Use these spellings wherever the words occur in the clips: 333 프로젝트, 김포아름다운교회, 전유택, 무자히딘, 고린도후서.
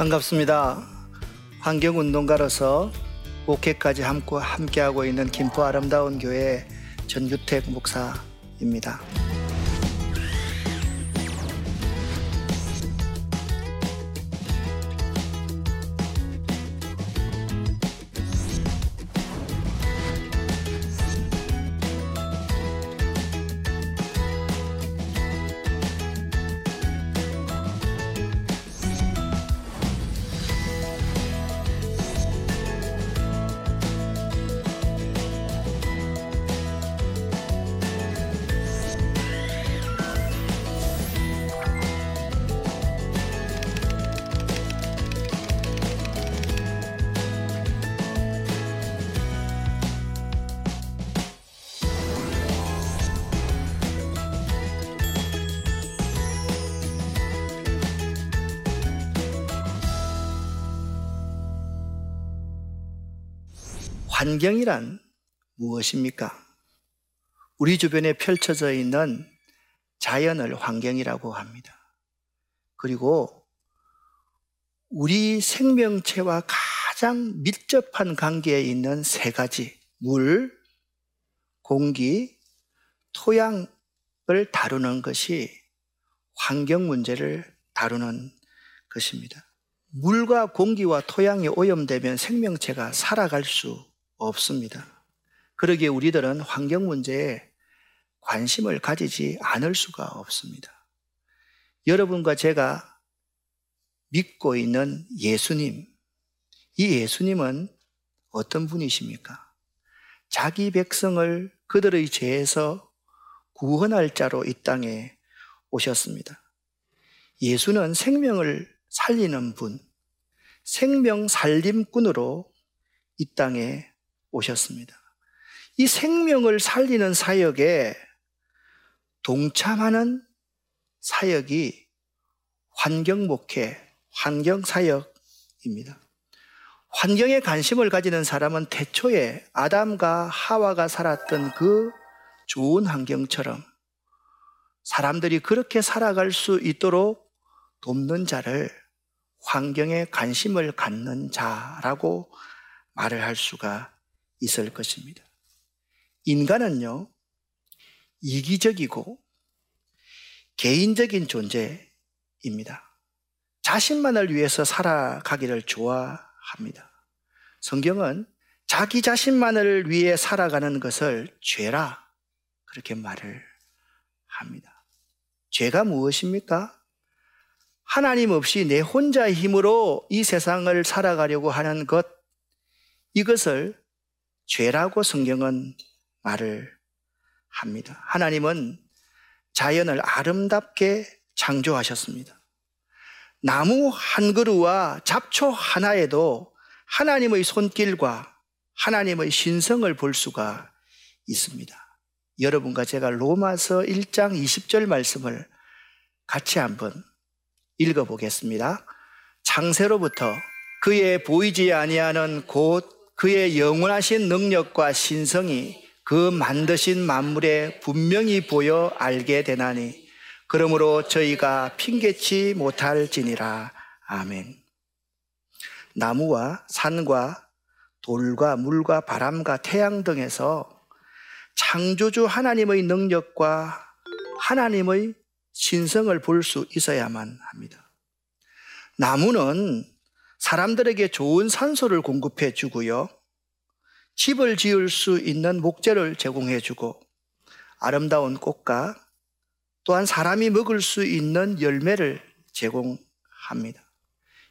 반갑습니다. 환경운동가로서 목회까지 함께하고 있는 김포아름다운교회 전유택 목사입니다. 환경이란 무엇입니까? 우리 주변에 펼쳐져 있는 자연을 환경이라고 합니다. 그리고 우리 생명체와 가장 밀접한 관계에 있는 세 가지, 물, 공기, 토양을 다루는 것이 환경 문제를 다루는 것입니다. 물과 공기와 토양이 오염되면 생명체가 살아갈 수 없습니다. 그러기에 우리들은 환경 문제에 관심을 가지지 않을 수가 없습니다. 여러분과 제가 믿고 있는 예수님, 이 예수님은 어떤 분이십니까? 자기 백성을 그들의 죄에서 구원할 자로 이 땅에 오셨습니다. 예수는 생명을 살리는 분, 생명 살림꾼으로 이 땅에 오셨습니다. 이 생명을 살리는 사역에 동참하는 사역이 환경목회, 환경사역입니다. 환경에 관심을 가지는 사람은 태초에 아담과 하와가 살았던 그 좋은 환경처럼 사람들이 그렇게 살아갈 수 있도록 돕는 자를 환경에 관심을 갖는 자라고 말을 할 수가 있을 것입니다. 인간은요, 이기적이고 개인적인 존재입니다. 자신만을 위해서 살아가기를 좋아합니다. 성경은 자기 자신만을 위해 살아가는 것을 죄라 그렇게 말을 합니다. 죄가 무엇입니까? 하나님 없이 내 혼자의 힘으로 이 세상을 살아가려고 하는 것, 이것을 죄라고 성경은 말을 합니다. 하나님은 자연을 아름답게 창조하셨습니다. 나무 한 그루와 잡초 하나에도 하나님의 손길과 하나님의 신성을 볼 수가 있습니다. 여러분과 제가 로마서 1장 20절 말씀을 같이 한번 읽어보겠습니다. 창세로부터 그의 보이지 아니하는 곧 그의 영원하신 능력과 신성이 그 만드신 만물에 분명히 보여 알게 되나니 그러므로 저희가 핑계치 못할지니라. 아멘. 나무와 산과 돌과 물과 바람과 태양 등에서 창조주 하나님의 능력과 하나님의 신성을 볼 수 있어야만 합니다. 나무는 사람들에게 좋은 산소를 공급해 주고요, 집을 지을 수 있는 목재를 제공해 주고, 아름다운 꽃과 또한 사람이 먹을 수 있는 열매를 제공합니다.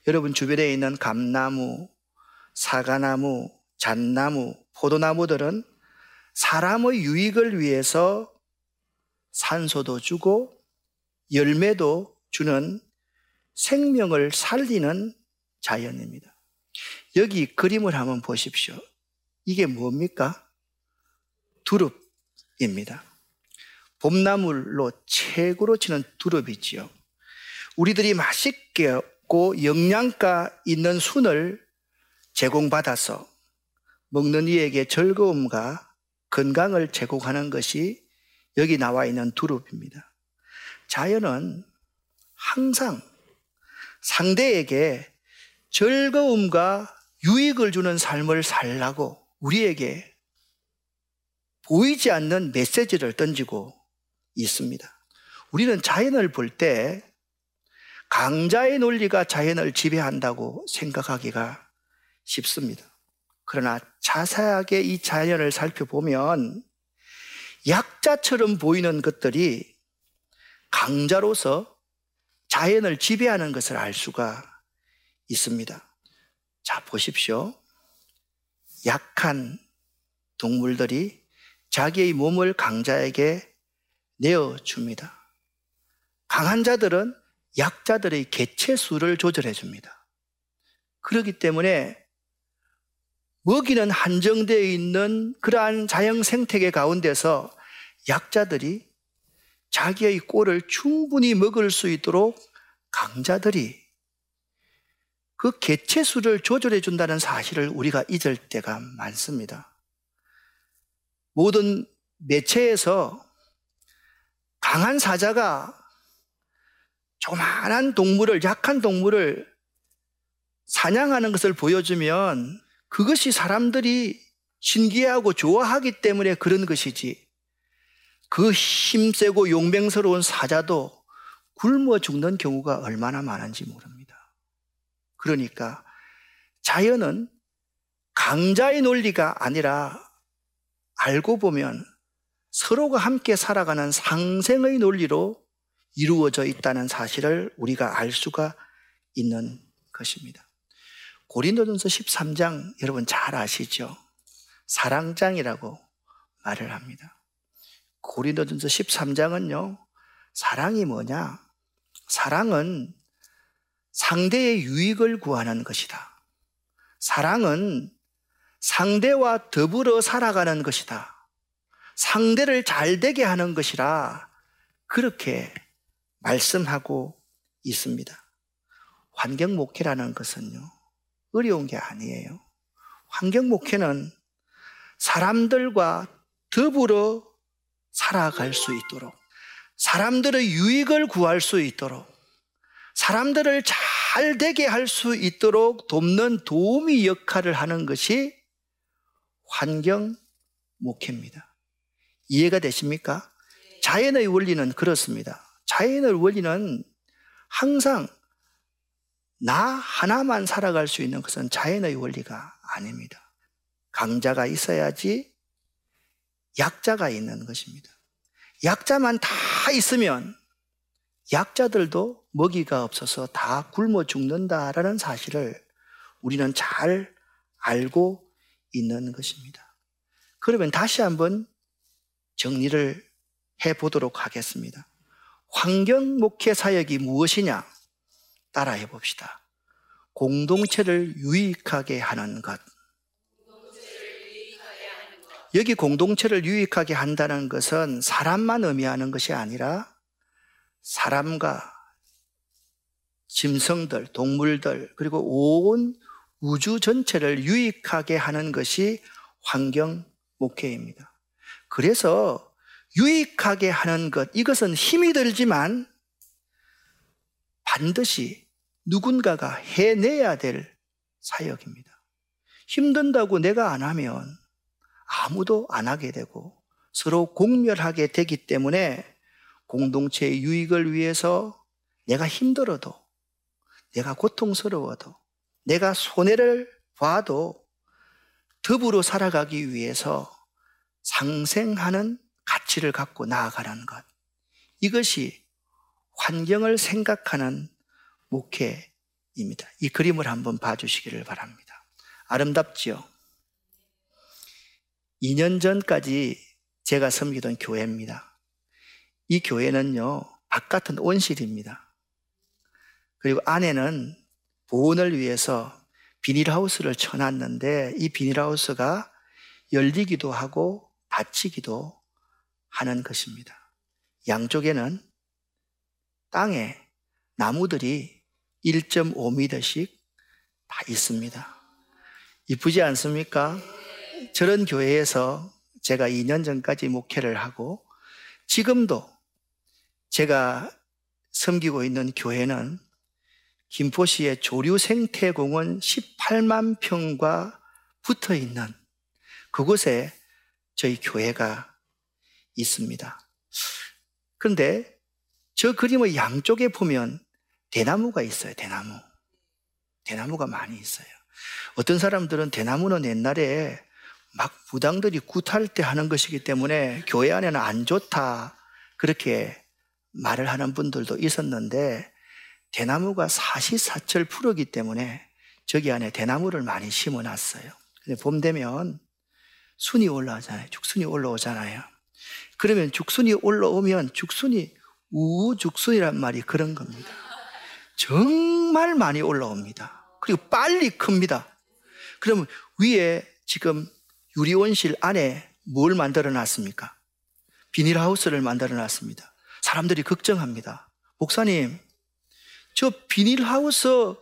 여러분 주변에 있는 감나무, 사과나무, 잣나무, 포도나무들은 사람의 유익을 위해서 산소도 주고 열매도 주는 생명을 살리는 자연입니다. 여기 그림을 한번 보십시오. 이게 뭡니까? 두릅입니다. 봄나물로 최고로 치는 두릅이지요. 우리들이 맛있게 먹고 영양가 있는 순을 제공받아서 먹는 이에게 즐거움과 건강을 제공하는 것이 여기 나와 있는 두릅입니다. 자연은 항상 상대에게 즐거움과 유익을 주는 삶을 살라고 우리에게 보이지 않는 메시지를 던지고 있습니다. 우리는 자연을 볼 때 강자의 논리가 자연을 지배한다고 생각하기가 쉽습니다. 그러나 자세하게 이 자연을 살펴보면 약자처럼 보이는 것들이 강자로서 자연을 지배하는 것을 알 수가 있습니다. 자, 보십시오. 약한 동물들이 자기의 몸을 강자에게 내어줍니다. 강한 자들은 약자들의 개체수를 조절해줍니다. 그렇기 때문에 먹이는 한정되어 있는 그러한 자연 생태계 가운데서 약자들이 자기의 꼴을 충분히 먹을 수 있도록 강자들이 그 개체수를 조절해 준다는 사실을 우리가 잊을 때가 많습니다. 모든 매체에서 강한 사자가 조그만한 동물을, 약한 동물을 사냥하는 것을 보여주면 그것이 사람들이 신기해하고 좋아하기 때문에 그런 것이지, 그 힘세고 용맹스러운 사자도 굶어 죽는 경우가 얼마나 많은지 모릅니다. 그러니까 자연은 강자의 논리가 아니라 알고 보면 서로가 함께 살아가는 상생의 논리로 이루어져 있다는 사실을 우리가 알 수가 있는 것입니다. 고린도전서 13장 여러분 잘 아시죠? 사랑장이라고 말을 합니다. 고린도전서 13장은요, 사랑이 뭐냐? 사랑은 상대의 유익을 구하는 것이다. 사랑은 상대와 더불어 살아가는 것이다. 상대를 잘되게 하는 것이라 그렇게 말씀하고 있습니다. 환경 목회라는 것은요, 어려운 게 아니에요. 환경 목회는 사람들과 더불어 살아갈 수 있도록, 사람들의 유익을 구할 수 있도록, 사람들을 잘 되게 할 수 있도록 돕는 도우미 역할을 하는 것이 환경 목회입니다. 이해가 되십니까? 자연의 원리는 그렇습니다. 자연의 원리는 항상 나 하나만 살아갈 수 있는 것은 자연의 원리가 아닙니다. 강자가 있어야지 약자가 있는 것입니다. 약자만 다 있으면 약자들도 먹이가 없어서 다 굶어 죽는다라는 사실을 우리는 잘 알고 있는 것입니다. 그러면 다시 한번 정리를 해보도록 하겠습니다. 환경 목회 사역이 무엇이냐? 따라해 봅시다. 공동체를 유익하게 하는 것. 여기 공동체를 유익하게 한다는 것은 사람만 의미하는 것이 아니라 사람과 짐승들, 동물들, 그리고 온 우주 전체를 유익하게 하는 것이 환경 목회입니다. 그래서 유익하게 하는 것, 이것은 힘이 들지만 반드시 누군가가 해내야 될 사역입니다. 힘든다고 내가 안 하면 아무도 안 하게 되고 서로 공멸하게 되기 때문에 공동체의 유익을 위해서 내가 힘들어도, 내가 고통스러워도, 내가 손해를 봐도 더불어 살아가기 위해서 상생하는 가치를 갖고 나아가는 것, 이것이 환경을 생각하는 목회입니다. 이 그림을 한번 봐주시기를 바랍니다. 아름답지요? 2년 전까지 제가 섬기던 교회입니다. 이 교회는요, 바깥은 온실입니다. 그리고 안에는 보온을 위해서 비닐하우스를 쳐놨는데 이 비닐하우스가 열리기도 하고 닫히기도 하는 것입니다. 양쪽에는 땅에 나무들이 1.5m씩 다 있습니다. 이쁘지 않습니까? 저런 교회에서 제가 2년 전까지 목회를 하고 지금도 제가 섬기고 있는 교회는 김포시의 조류생태공원 18만 평과 붙어 있는 그곳에 저희 교회가 있습니다. 그런데 저 그림의 양쪽에 보면 대나무가 있어요. 대나무가 많이 있어요. 어떤 사람들은 대나무는 옛날에 막 무당들이 구타할 때 하는 것이기 때문에 교회 안에는 안 좋다 그렇게 말을 하는 분들도 있었는데, 대나무가 사시사철 푸르기 때문에 저기 안에 대나무를 많이 심어놨어요. 근데 봄 되면 순이 올라오잖아요. 죽순이 올라오잖아요. 그러면 죽순이 올라오면 우죽순이란 말이 그런 겁니다. 정말 많이 올라옵니다. 그리고 빨리 큽니다. 그러면 위에 지금 유리온실 안에 뭘 만들어 놨습니까? 비닐하우스를 만들어 놨습니다. 사람들이 걱정합니다. 목사님, 저 비닐하우스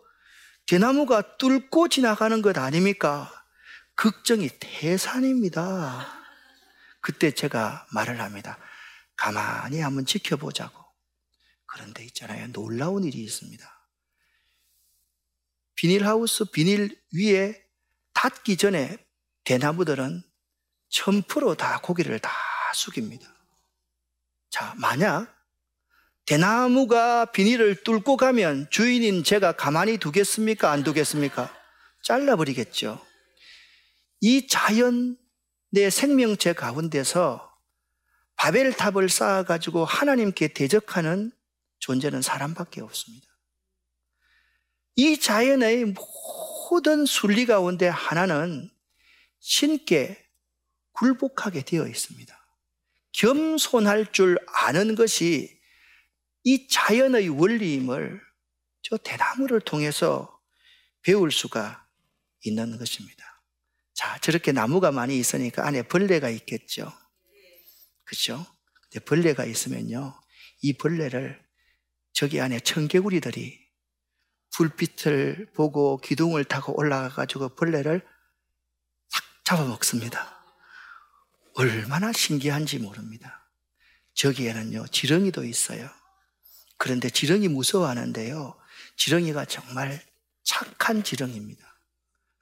대나무가 뚫고 지나가는 것 아닙니까? 걱정이 태산입니다. 그때 제가 말을 합니다. 가만히 한번 지켜보자고. 그런데 있잖아요, 놀라운 일이 있습니다. 비닐하우스 비닐 위에 닿기 전에 대나무들은 1000% 다 고기를 다 숙입니다. 자, 만약 대나무가 비닐을 뚫고 가면 주인인 제가 가만히 두겠습니까? 안 두겠습니까? 잘라버리겠죠. 이 자연의 생명체 가운데서 바벨탑을 쌓아가지고 하나님께 대적하는 존재는 사람밖에 없습니다. 이 자연의 모든 순리 가운데 하나는 신께 굴복하게 되어 있습니다. 겸손할 줄 아는 것이 이 자연의 원리임을 저 대나무를 통해서 배울 수가 있는 것입니다. 자, 저렇게 나무가 많이 있으니까 안에 벌레가 있겠죠. 그렇죠? 근데 벌레가 있으면요, 이 벌레를 저기 안에 청개구리들이 불빛을 보고 기둥을 타고 올라가가지고 벌레를 싹 잡아먹습니다. 얼마나 신기한지 모릅니다. 저기에는요, 지렁이도 있어요. 그런데 지렁이 무서워하는데요, 지렁이가 정말 착한 지렁이입니다.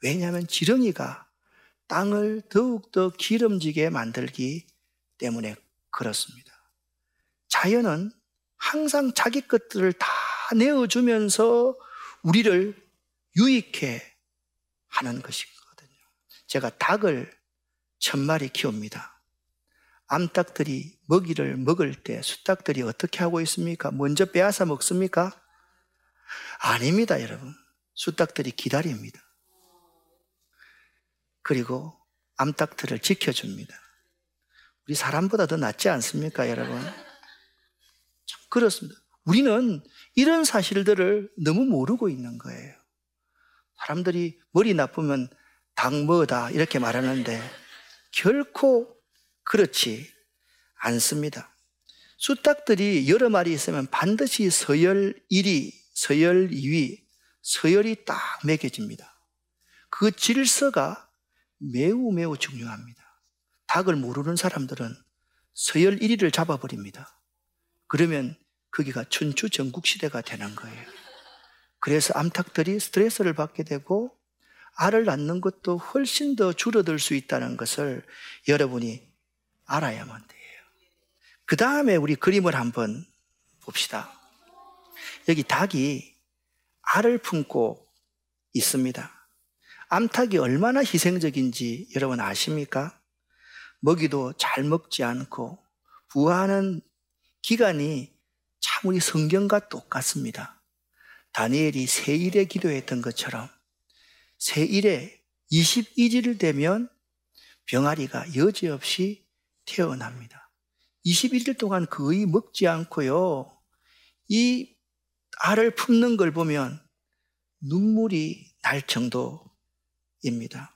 왜냐하면 지렁이가 땅을 더욱더 기름지게 만들기 때문에 그렇습니다. 자연은 항상 자기 것들을 다 내어주면서 우리를 유익해 하는 것이거든요. 제가 닭을 1000마리 키웁니다. 암탉들이 먹이를 먹을 때 숫닭들이 어떻게 하고 있습니까? 먼저 빼앗아 먹습니까? 아닙니다, 여러분. 숫닭들이 기다립니다. 그리고 암탉들을 지켜줍니다. 우리 사람보다 더 낫지 않습니까, 여러분? 참 그렇습니다. 우리는 이런 사실들을 너무 모르고 있는 거예요. 사람들이 머리 나쁘면 닭 뭐다 이렇게 말하는데 결코 그렇지 않습니다. 숫닭들이 여러 마리 있으면 반드시 서열 1위, 서열 2위, 서열이 딱 매겨집니다. 그 질서가 매우 중요합니다. 닭을 모르는 사람들은 서열 1위를 잡아버립니다. 그러면 거기가 춘추 전국시대가 되는 거예요. 그래서 암탉들이 스트레스를 받게 되고 알을 낳는 것도 훨씬 더 줄어들 수 있다는 것을 여러분이 알아야만 돼요. 그 다음에 우리 그림을 한번 봅시다. 여기 닭이 알을 품고 있습니다. 암탉이 얼마나 희생적인지 여러분 아십니까? 먹이도 잘 먹지 않고 부화하는 기간이 참 우리 성경과 똑같습니다. 다니엘이 세일에 기도했던 것처럼 세일에 21일 되면 병아리가 여지없이 태어납니다. 21일 동안 거의 먹지 않고요, 이 알을 품는 걸 보면 눈물이 날 정도입니다.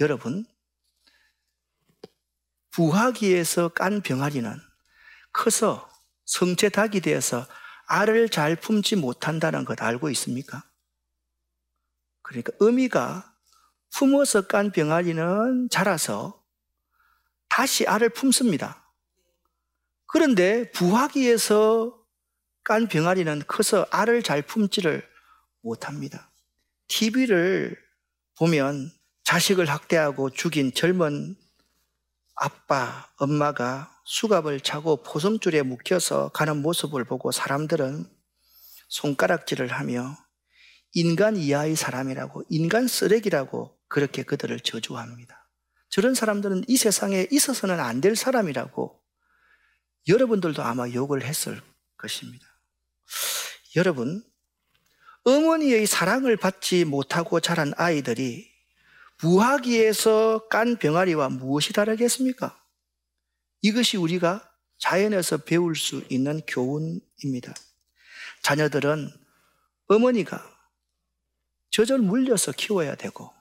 여러분, 부화기에서 깐 병아리는 커서 성체 닭이 되어서 알을 잘 품지 못한다는 것 알고 있습니까? 그러니까 어미가 품어서 깐 병아리는 자라서 다시 알을 품습니다. 그런데 부화기에서 깐 병아리는 커서 알을 잘 품지를 못합니다. TV를 보면 자식을 학대하고 죽인 젊은 아빠, 엄마가 수갑을 차고 포성줄에 묶여서 가는 모습을 보고 사람들은 손가락질을 하며 인간 이하의 사람이라고, 인간 쓰레기라고 그렇게 그들을 저주합니다. 저런 사람들은 이 세상에 있어서는 안 될 사람이라고 여러분들도 아마 욕을 했을 것입니다. 여러분, 어머니의 사랑을 받지 못하고 자란 아이들이 부화기에서 깐 병아리와 무엇이 다르겠습니까? 이것이 우리가 자연에서 배울 수 있는 교훈입니다. 자녀들은 어머니가 저절 물려서 키워야 되고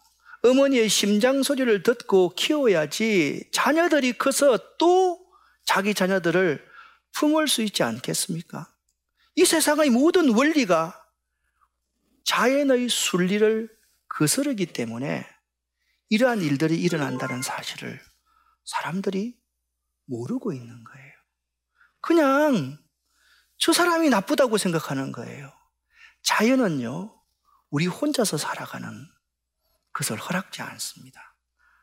어머니의 심장 소리를 듣고 키워야지 자녀들이 커서 또 자기 자녀들을 품을 수 있지 않겠습니까? 이 세상의 모든 원리가 자연의 순리를 거스르기 때문에 이러한 일들이 일어난다는 사실을 사람들이 모르고 있는 거예요. 그냥 저 사람이 나쁘다고 생각하는 거예요. 자연은요, 우리 혼자서 살아가는 것을 허락지 않습니다.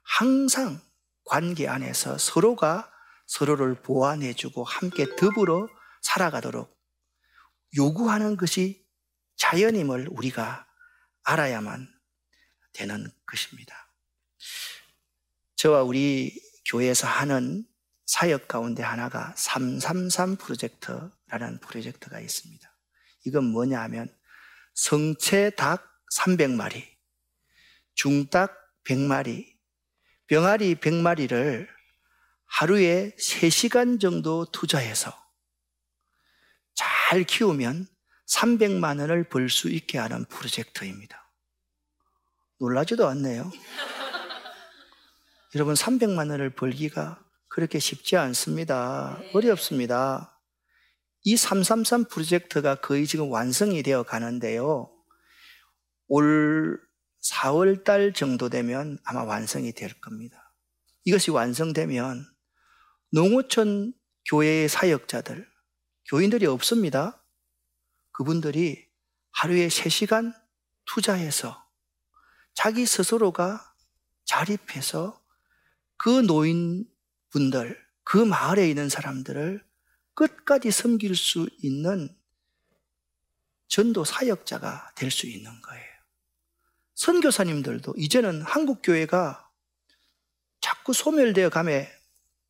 항상 관계 안에서 서로가 서로를 보완해주고 함께 더불어 살아가도록 요구하는 것이 자연임을 우리가 알아야만 되는 것입니다. 저와 우리 교회에서 하는 사역 가운데 하나가 333 프로젝트라는 프로젝트가 있습니다. 이건 뭐냐 하면 성체 닭 300마리, 중닭 100마리, 병아리 100마리를 하루에 3시간 정도 투자해서 잘 키우면 300만 원을 벌 수 있게 하는 프로젝트입니다. 놀라지도 않네요. 여러분, 300만 원을 벌기가 그렇게 쉽지 않습니다. 어렵습니다. 이 333 프로젝트가 거의 지금 완성이 되어 가는데요, 올 4월 달 정도 되면 아마 완성이 될 겁니다. 이것이 완성되면 농어촌 교회의 사역자들, 교인들이 없습니다. 그분들이 하루에 3시간 투자해서 자기 스스로가 자립해서 그 노인분들, 그 마을에 있는 사람들을 끝까지 섬길 수 있는 전도 사역자가 될 수 있는 거예요. 선교사님들도 이제는 한국교회가 자꾸 소멸되어 감에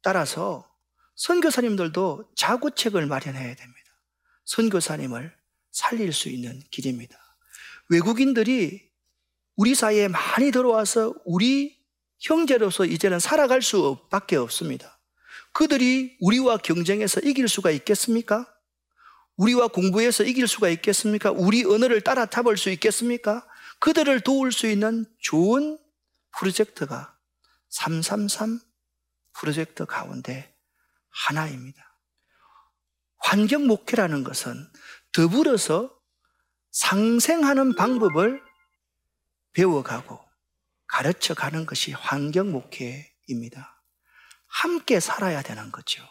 따라서 선교사님들도 자구책을 마련해야 됩니다. 선교사님을 살릴 수 있는 길입니다. 외국인들이 우리 사회에 많이 들어와서 우리 형제로서 이제는 살아갈 수밖에 없습니다. 그들이 우리와 경쟁해서 이길 수가 있겠습니까? 우리와 공부해서 이길 수가 있겠습니까? 우리 언어를 따라잡을 수 있겠습니까? 그들을 도울 수 있는 좋은 프로젝트가 333 프로젝트 가운데 하나입니다. 환경 목회라는 것은 더불어서 상생하는 방법을 배워가고 가르쳐가는 것이 환경 목회입니다. 함께 살아야 되는 거죠.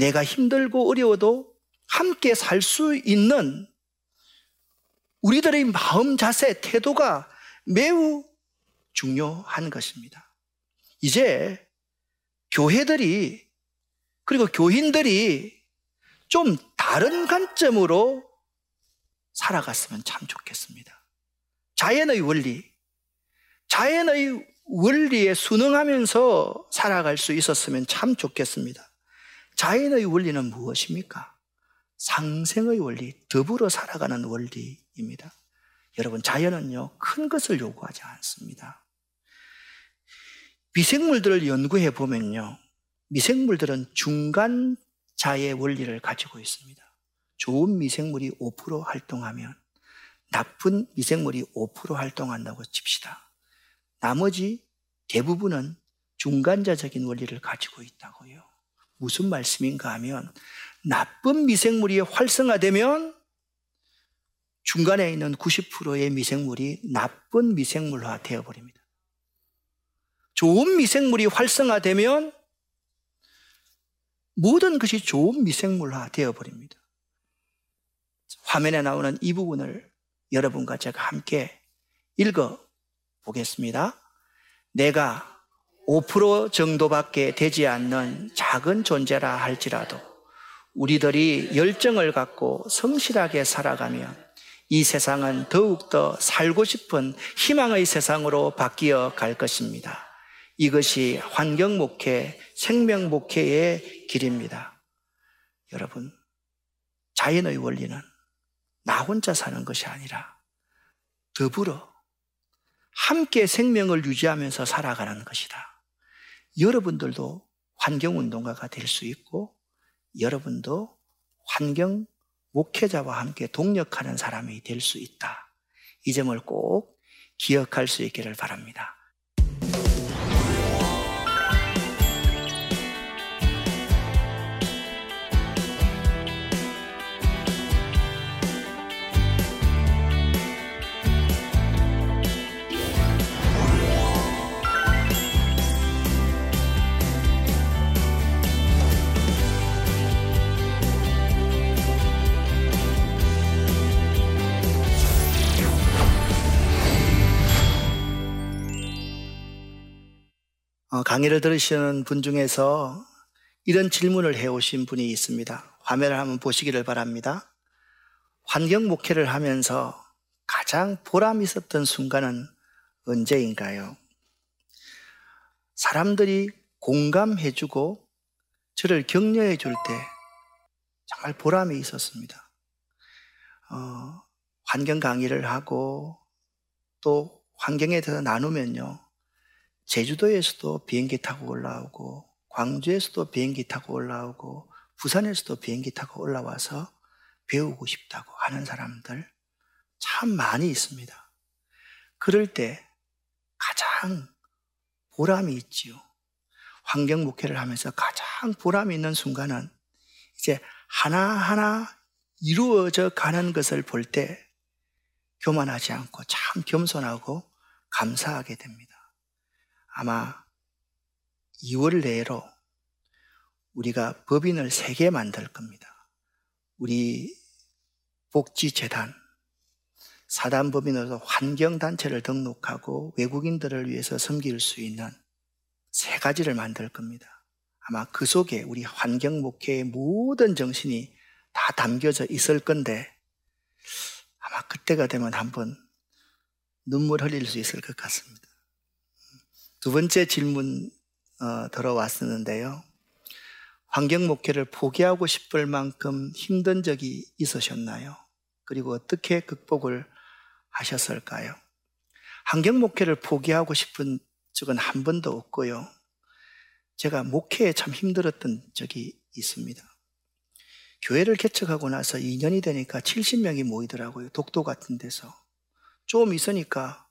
내가 힘들고 어려워도 함께 살 수 있는 우리들의 마음, 자세, 태도가 매우 중요한 것입니다. 이제 교회들이, 그리고 교인들이 좀 다른 관점으로 살아갔으면 참 좋겠습니다. 자연의 원리, 자연의 원리에 순응하면서 살아갈 수 있었으면 참 좋겠습니다. 자연의 원리는 무엇입니까? 상생의 원리, 더불어 살아가는 원리입니다. 여러분, 자연은요, 큰 것을 요구하지 않습니다. 미생물들을 연구해 보면요, 미생물들은 중간자의 원리를 가지고 있습니다. 좋은 미생물이 5% 활동하면 나쁜 미생물이 5% 활동한다고 칩시다. 나머지 대부분은 중간자적인 원리를 가지고 있다고요. 무슨 말씀인가 하면 나쁜 미생물이 활성화되면 중간에 있는 90%의 미생물이 나쁜 미생물화 되어버립니다. 좋은 미생물이 활성화되면 모든 것이 좋은 미생물화 되어버립니다. 화면에 나오는 이 부분을 여러분과 제가 함께 읽어 보겠습니다. 내가 5% 정도밖에 되지 않는 작은 존재라 할지라도 우리들이 열정을 갖고 성실하게 살아가면 이 세상은 더욱더 살고 싶은 희망의 세상으로 바뀌어 갈 것입니다. 이것이 환경목회, 생명목회의 길입니다. 여러분, 자연의 원리는 나 혼자 사는 것이 아니라 더불어 함께 생명을 유지하면서 살아가는 것이다. 여러분들도 환경운동가가 될 수 있고 여러분도 환경 목회자와 함께 동력하는 사람이 될 수 있다. 이 점을 꼭 기억할 수 있기를 바랍니다. 강의를 들으시는 분 중에서 이런 질문을 해오신 분이 있습니다. 화면을 한번 보시기를 바랍니다. 환경 목회를 하면서 가장 보람 있었던 순간은 언제인가요? 사람들이 공감해주고 저를 격려해 줄 때 정말 보람이 있었습니다. 환경 강의를 하고 또 환경에 대해서 나누면요, 제주도에서도 비행기 타고 올라오고 광주에서도 비행기 타고 올라오고 부산에서도 비행기 타고 올라와서 배우고 싶다고 하는 사람들 참 많이 있습니다. 그럴 때 가장 보람이 있지요. 환경 목회를 하면서 가장 보람이 있는 순간은 이제 하나하나 이루어져 가는 것을 볼 때 교만하지 않고 참 겸손하고 감사하게 됩니다. 아마 2월 내로 우리가 법인을 3개 만들 겁니다. 우리 복지재단, 사단법인으로서 환경단체를 등록하고 외국인들을 위해서 섬길 수 있는 3가지를 만들 겁니다. 아마 그 속에 우리 환경목회의 모든 정신이 다 담겨져 있을 건데 아마 그때가 되면 한번 눈물 흘릴 수 있을 것 같습니다. 2번째 질문 들어왔었는데요. 환경 목회를 포기하고 싶을 만큼 힘든 적이 있으셨나요? 그리고 어떻게 극복을 하셨을까요? 환경 목회를 포기하고 싶은 적은 한 번도 없고요. 제가 목회에 참 힘들었던 적이 있습니다. 교회를 개척하고 나서 2년이 되니까 70명이 모이더라고요. 독도 같은 데서. 좀 있으니까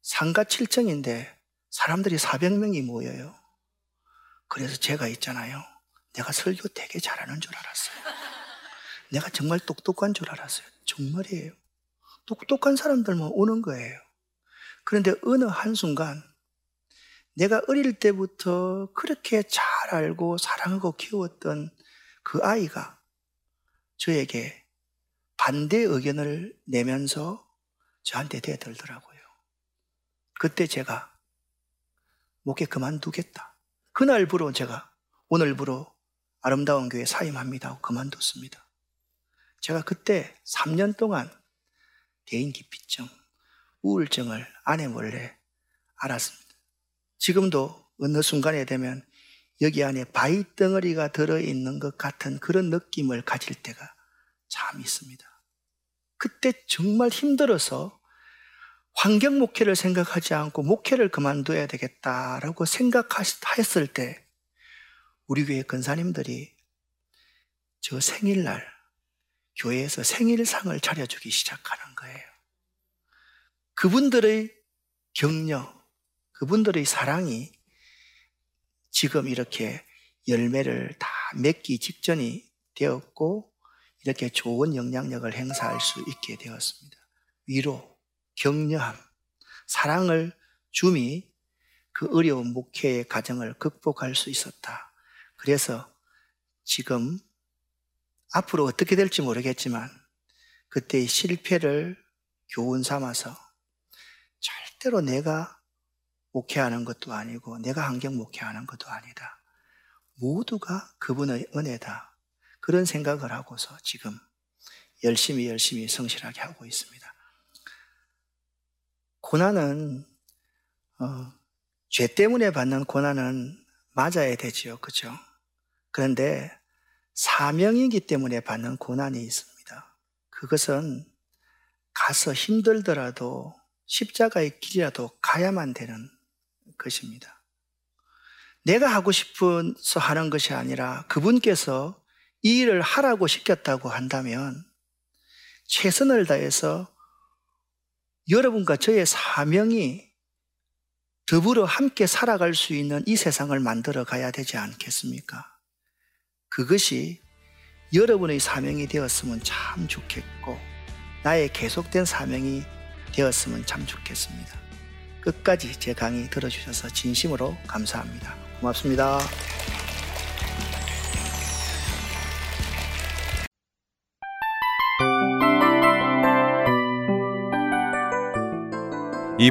상가 7층인데 사람들이 400명이 모여요. 그래서 제가 있잖아요, 내가 설교 되게 잘하는 줄 알았어요. 내가 정말 똑똑한 줄 알았어요. 정말이에요. 똑똑한 사람들만 오는 거예요. 그런데 어느 한순간 내가 어릴 때부터 그렇게 잘 알고 사랑하고 키웠던 그 아이가 저에게 반대 의견을 내면서 저한테 대들더라고요. 그때 제가 목회 그만두겠다. 그날부로 제가 오늘부로 아름다운 교회 사임합니다 하고 그만뒀습니다. 제가 그때 3년 동안 대인기피증, 우울증을 아내 몰래 알았습니다. 지금도 어느 순간에 되면 여기 안에 바위 덩어리가 들어있는 것 같은 그런 느낌을 가질 때가 참 있습니다. 그때 정말 힘들어서 환경 목회를 생각하지 않고 목회를 그만둬야 되겠다라고 생각했을 때 우리 교회 권사님들이 저 생일날 교회에서 생일상을 차려주기 시작하는 거예요. 그분들의 격려, 그분들의 사랑이 지금 이렇게 열매를 다 맺기 직전이 되었고 이렇게 좋은 영향력을 행사할 수 있게 되었습니다. 위로, 격려함, 사랑을 줌이 그 어려운 목회의 과정을 극복할 수 있었다. 그래서 지금 앞으로 어떻게 될지 모르겠지만 그때의 실패를 교훈 삼아서 절대로 내가 목회하는 것도 아니고 내가 환경 목회하는 것도 아니다. 모두가 그분의 은혜다. 그런 생각을 하고서 지금 열심히 성실하게 하고 있습니다. 고난은 죄 때문에 받는 고난은 맞아야 되지요. 그렇죠? 그런데 사명이기 때문에 받는 고난이 있습니다. 그것은 가서 힘들더라도 십자가의 길이라도 가야만 되는 것입니다. 내가 하고 싶어서 하는 것이 아니라 그분께서 이 일을 하라고 시켰다고 한다면 최선을 다해서 여러분과 저의 사명이 더불어 함께 살아갈 수 있는 이 세상을 만들어 가야 되지 않겠습니까? 그것이 여러분의 사명이 되었으면 참 좋겠고 나의 계속된 사명이 되었으면 참 좋겠습니다. 끝까지 제 강의 들어주셔서 진심으로 감사합니다. 고맙습니다. 이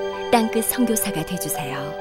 땅끝 선교사가 되어주세요.